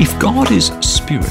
If God is spirit,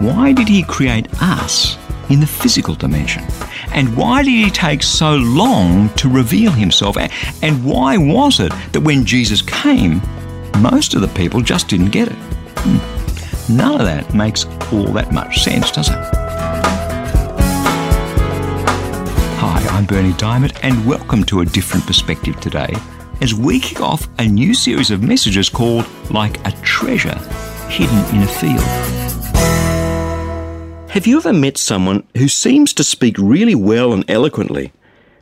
why did he create us in the physical dimension? And why did he take so long to reveal himself? And why was it that when Jesus came, most of the people just didn't get it? None of that makes all that much sense, does it? Hi, I'm Bernie Dymet, and welcome to A Different Perspective today as we kick off a new series of messages called Like a Treasure, hidden in a field. Have you ever met someone who seems to speak really well and eloquently,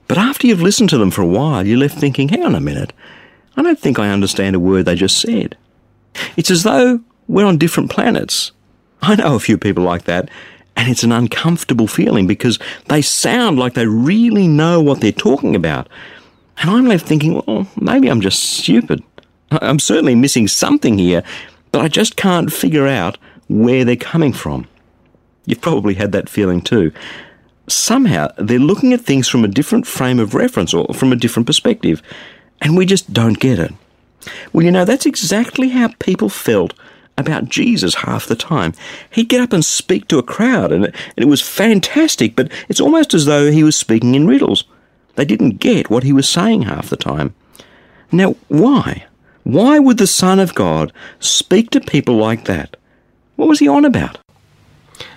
but after you've listened to them for a while, you're left thinking, hang on a minute, I don't think I understand a word they just said. It's as though we're on different planets. I know a few people like that, and it's an uncomfortable feeling because they sound like they really know what they're talking about. And I'm left thinking, well, maybe I'm just stupid. I'm certainly missing something here, but I just can't figure out where they're coming from. You've probably had that feeling too. Somehow, they're looking at things from a different frame of reference or from a different perspective, and we just don't get it. Well, you know, that's exactly how people felt about Jesus half the time. He'd get up and speak to a crowd, and it was fantastic, but it's almost as though he was speaking in riddles. They didn't get what he was saying half the time. Now, why? Why would the Son of God speak to people like that? What was he on about?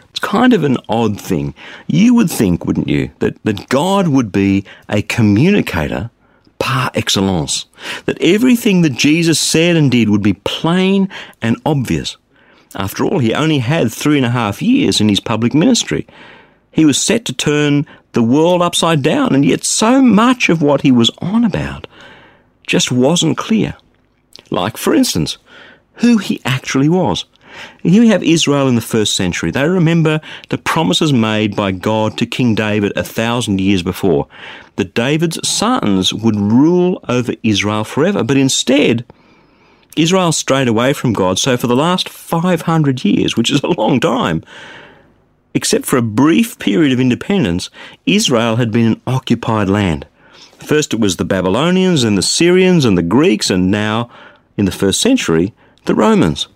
It's kind of an odd thing. You would think, wouldn't you, that God would be a communicator par excellence, that everything that Jesus said and did would be plain and obvious. After all, he only had 3.5 years in his public ministry. He was set to turn the world upside down, and yet so much of what he was on about just wasn't clear. Like, for instance, who he actually was. Here we have Israel in the 1st century. They remember the promises made by God to King David 1,000 years before, that David's sons would rule over Israel forever. But instead, Israel strayed away from God. So for the last 500 years, which is a long time, except for a brief period of independence, Israel had been an occupied land. First it was the Babylonians and the Syrians and the Greeks, and now, in the 1st century, the Romans.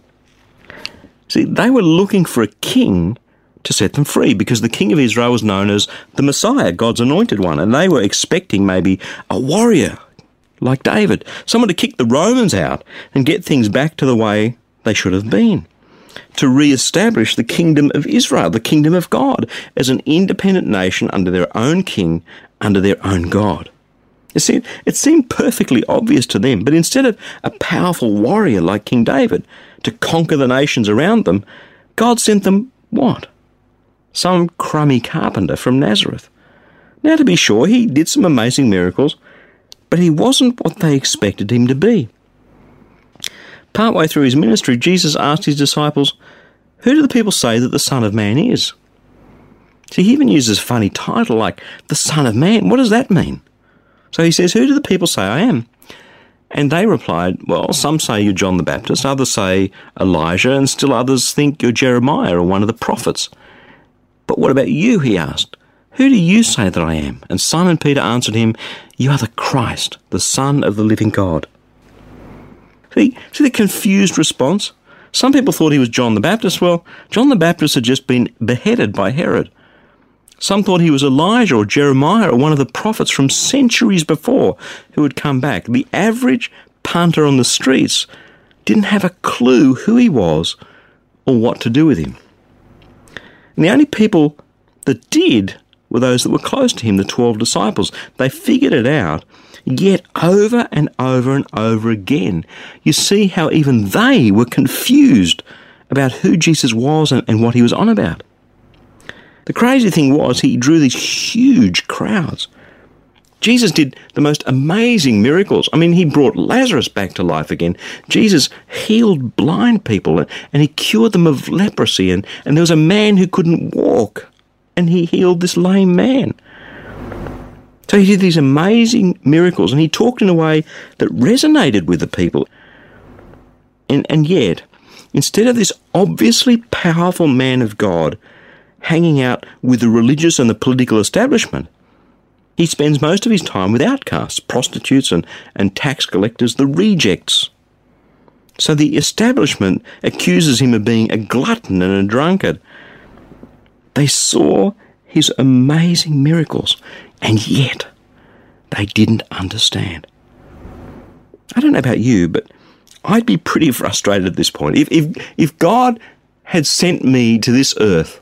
See, they were looking for a king to set them free, because the king of Israel was known as the Messiah, God's anointed one, and they were expecting maybe a warrior like David, someone to kick the Romans out and get things back to the way they should have been, to re-establish the kingdom of Israel, the kingdom of God, as an independent nation under their own king, under their own God. You see, it seemed perfectly obvious to them, but instead of a powerful warrior like King David to conquer the nations around them, God sent them what? Some crummy carpenter from Nazareth. Now, to be sure, he did some amazing miracles, but he wasn't what they expected him to be. Partway through his ministry, Jesus asked his disciples, "Who do the people say that the Son of Man is?" See, he even uses a funny title like, "The Son of Man." What does that mean? So he says, "Who do the people say I am?" And they replied, "Well, some say you're John the Baptist, others say Elijah, and still others think you're Jeremiah or one of the prophets. But what about you?" he asked. "Who do you say that I am?" And Simon Peter answered him, "You are the Christ, the Son of the living God." See the confused response? Some people thought he was John the Baptist. Well, John the Baptist had just been beheaded by Herod. Some thought he was Elijah or Jeremiah or one of the prophets from centuries before who had come back. The average punter on the streets didn't have a clue who he was or what to do with him. And the only people that did were those that were close to him, the 12 disciples. They figured it out, yet over and over and over again, you see how even they were confused about who Jesus was and what he was on about. The crazy thing was he drew these huge crowds. Jesus did the most amazing miracles. I mean, he brought Lazarus back to life again. Jesus healed blind people and he cured them of leprosy. And there was a man who couldn't walk and he healed this lame man. So he did these amazing miracles and he talked in a way that resonated with the people. And yet, instead of this obviously powerful man of God hanging out with the religious and the political establishment, he spends most of his time with outcasts, prostitutes and tax collectors, the rejects. So the establishment accuses him of being a glutton and a drunkard. They saw his amazing miracles, and yet they didn't understand. I don't know about you, but I'd be pretty frustrated at this point. If God had sent me to this earth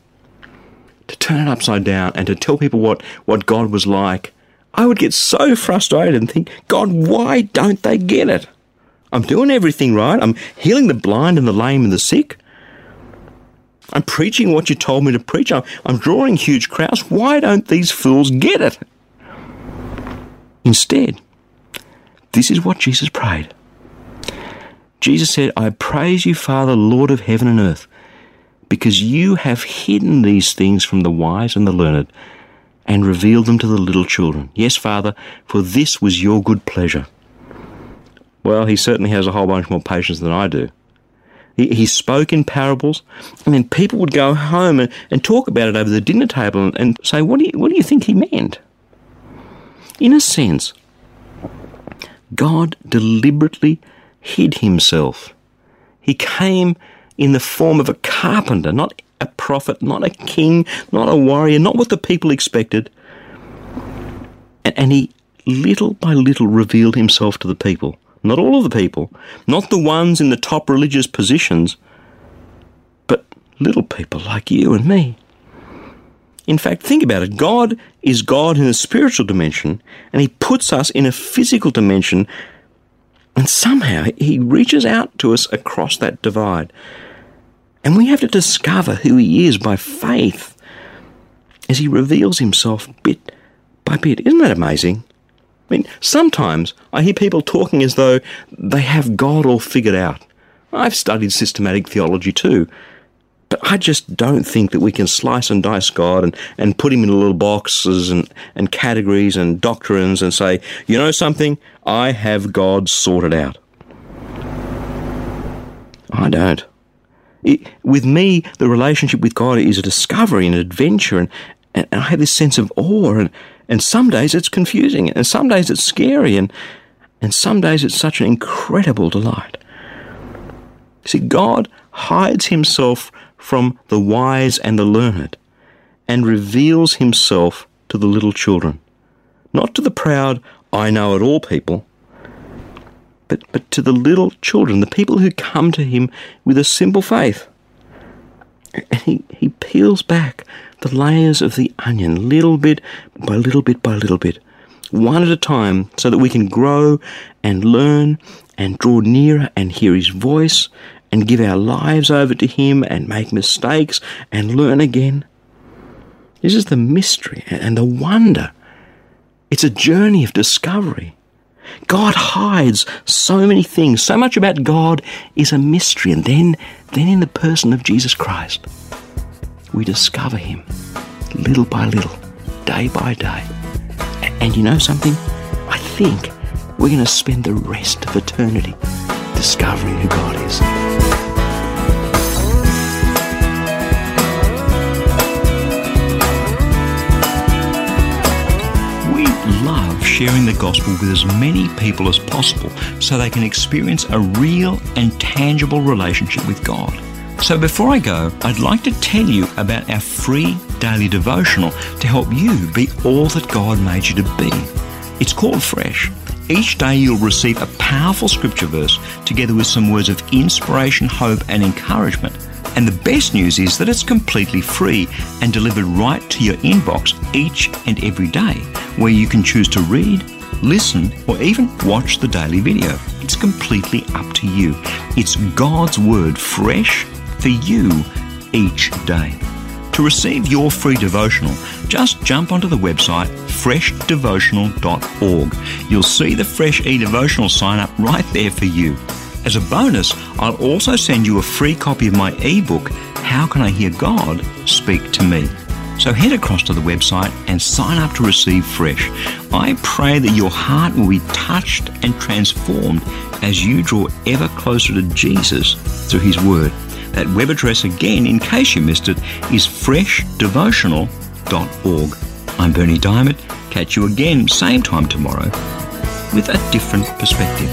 to turn it upside down and to tell people what God was like, I would get so frustrated and think, God, why don't they get it? I'm doing everything right. I'm healing the blind and the lame and the sick. I'm preaching what you told me to preach. I'm drawing huge crowds. Why don't these fools get it? Instead, this is what Jesus prayed. Jesus said, I praise you, Father, Lord of heaven and earth, because you have hidden these things from the wise and the learned and revealed them to the little children. Yes, Father, for this was your good pleasure. Well, he certainly has a whole bunch more patience than I do. He spoke in parables, and then people would go home and talk about it over the dinner table and say, what do you think he meant? In a sense, God deliberately hid himself. He came in the form of a carpenter, not a prophet, not a king, not a warrior, not what the people expected. And he little by little revealed himself to the people. Not all of the people, not the ones in the top religious positions, but little people like you and me. In fact, think about it. God is God in a spiritual dimension, and he puts us in a physical dimension. And somehow he reaches out to us across that divide. And we have to discover who he is by faith as he reveals himself bit by bit. Isn't that amazing? I mean, sometimes I hear people talking as though they have God all figured out. I've studied systematic theology too, but I just don't think that we can slice and dice God and put him in little boxes and categories and doctrines and say, you know something, I have God sorted out. I don't. With me, the relationship with God is a discovery, an adventure, and I have this sense of awe, and some days it's confusing, and some days it's scary, and some days it's such an incredible delight. See, God hides himself from the wise and the learned and reveals himself to the little children. Not to the proud, I know it all people, but to the little children, the people who come to him with a simple faith. And he peels back the layers of the onion, little bit by little bit by little bit, one at a time, so that we can grow and learn and draw nearer and hear his voice and give our lives over to him and make mistakes and learn again. This is the mystery and the wonder. It's a journey of discovery. God hides so many things. So much about God is a mystery. And then in the person of Jesus Christ, we discover him little by little, day by day. And you know something? I think we're going to spend the rest of eternity discovering who God is. Sharing the gospel with as many people as possible so they can experience a real and tangible relationship with God. So before I go, I'd like to tell you about our free daily devotional to help you be all that God made you to be. It's called Fresh. Each day you'll receive a powerful scripture verse together with some words of inspiration, hope and encouragement. And the best news is that it's completely free and delivered right to your inbox each and every day, where you can choose to read, listen, or even watch the daily video. It's completely up to you. It's God's Word fresh for you each day. To receive your free devotional, just jump onto the website freshdevotional.org. You'll see the Fresh eDevotional sign up right there for you. As a bonus, I'll also send you a free copy of my ebook, How Can I Hear God Speak to Me? So head across to the website and sign up to receive Fresh. I pray that your heart will be touched and transformed as you draw ever closer to Jesus through His Word. That web address again, in case you missed it, is freshdevotional.org. I'm Bernie Dymet. Catch you again, same time tomorrow, with A Different Perspective.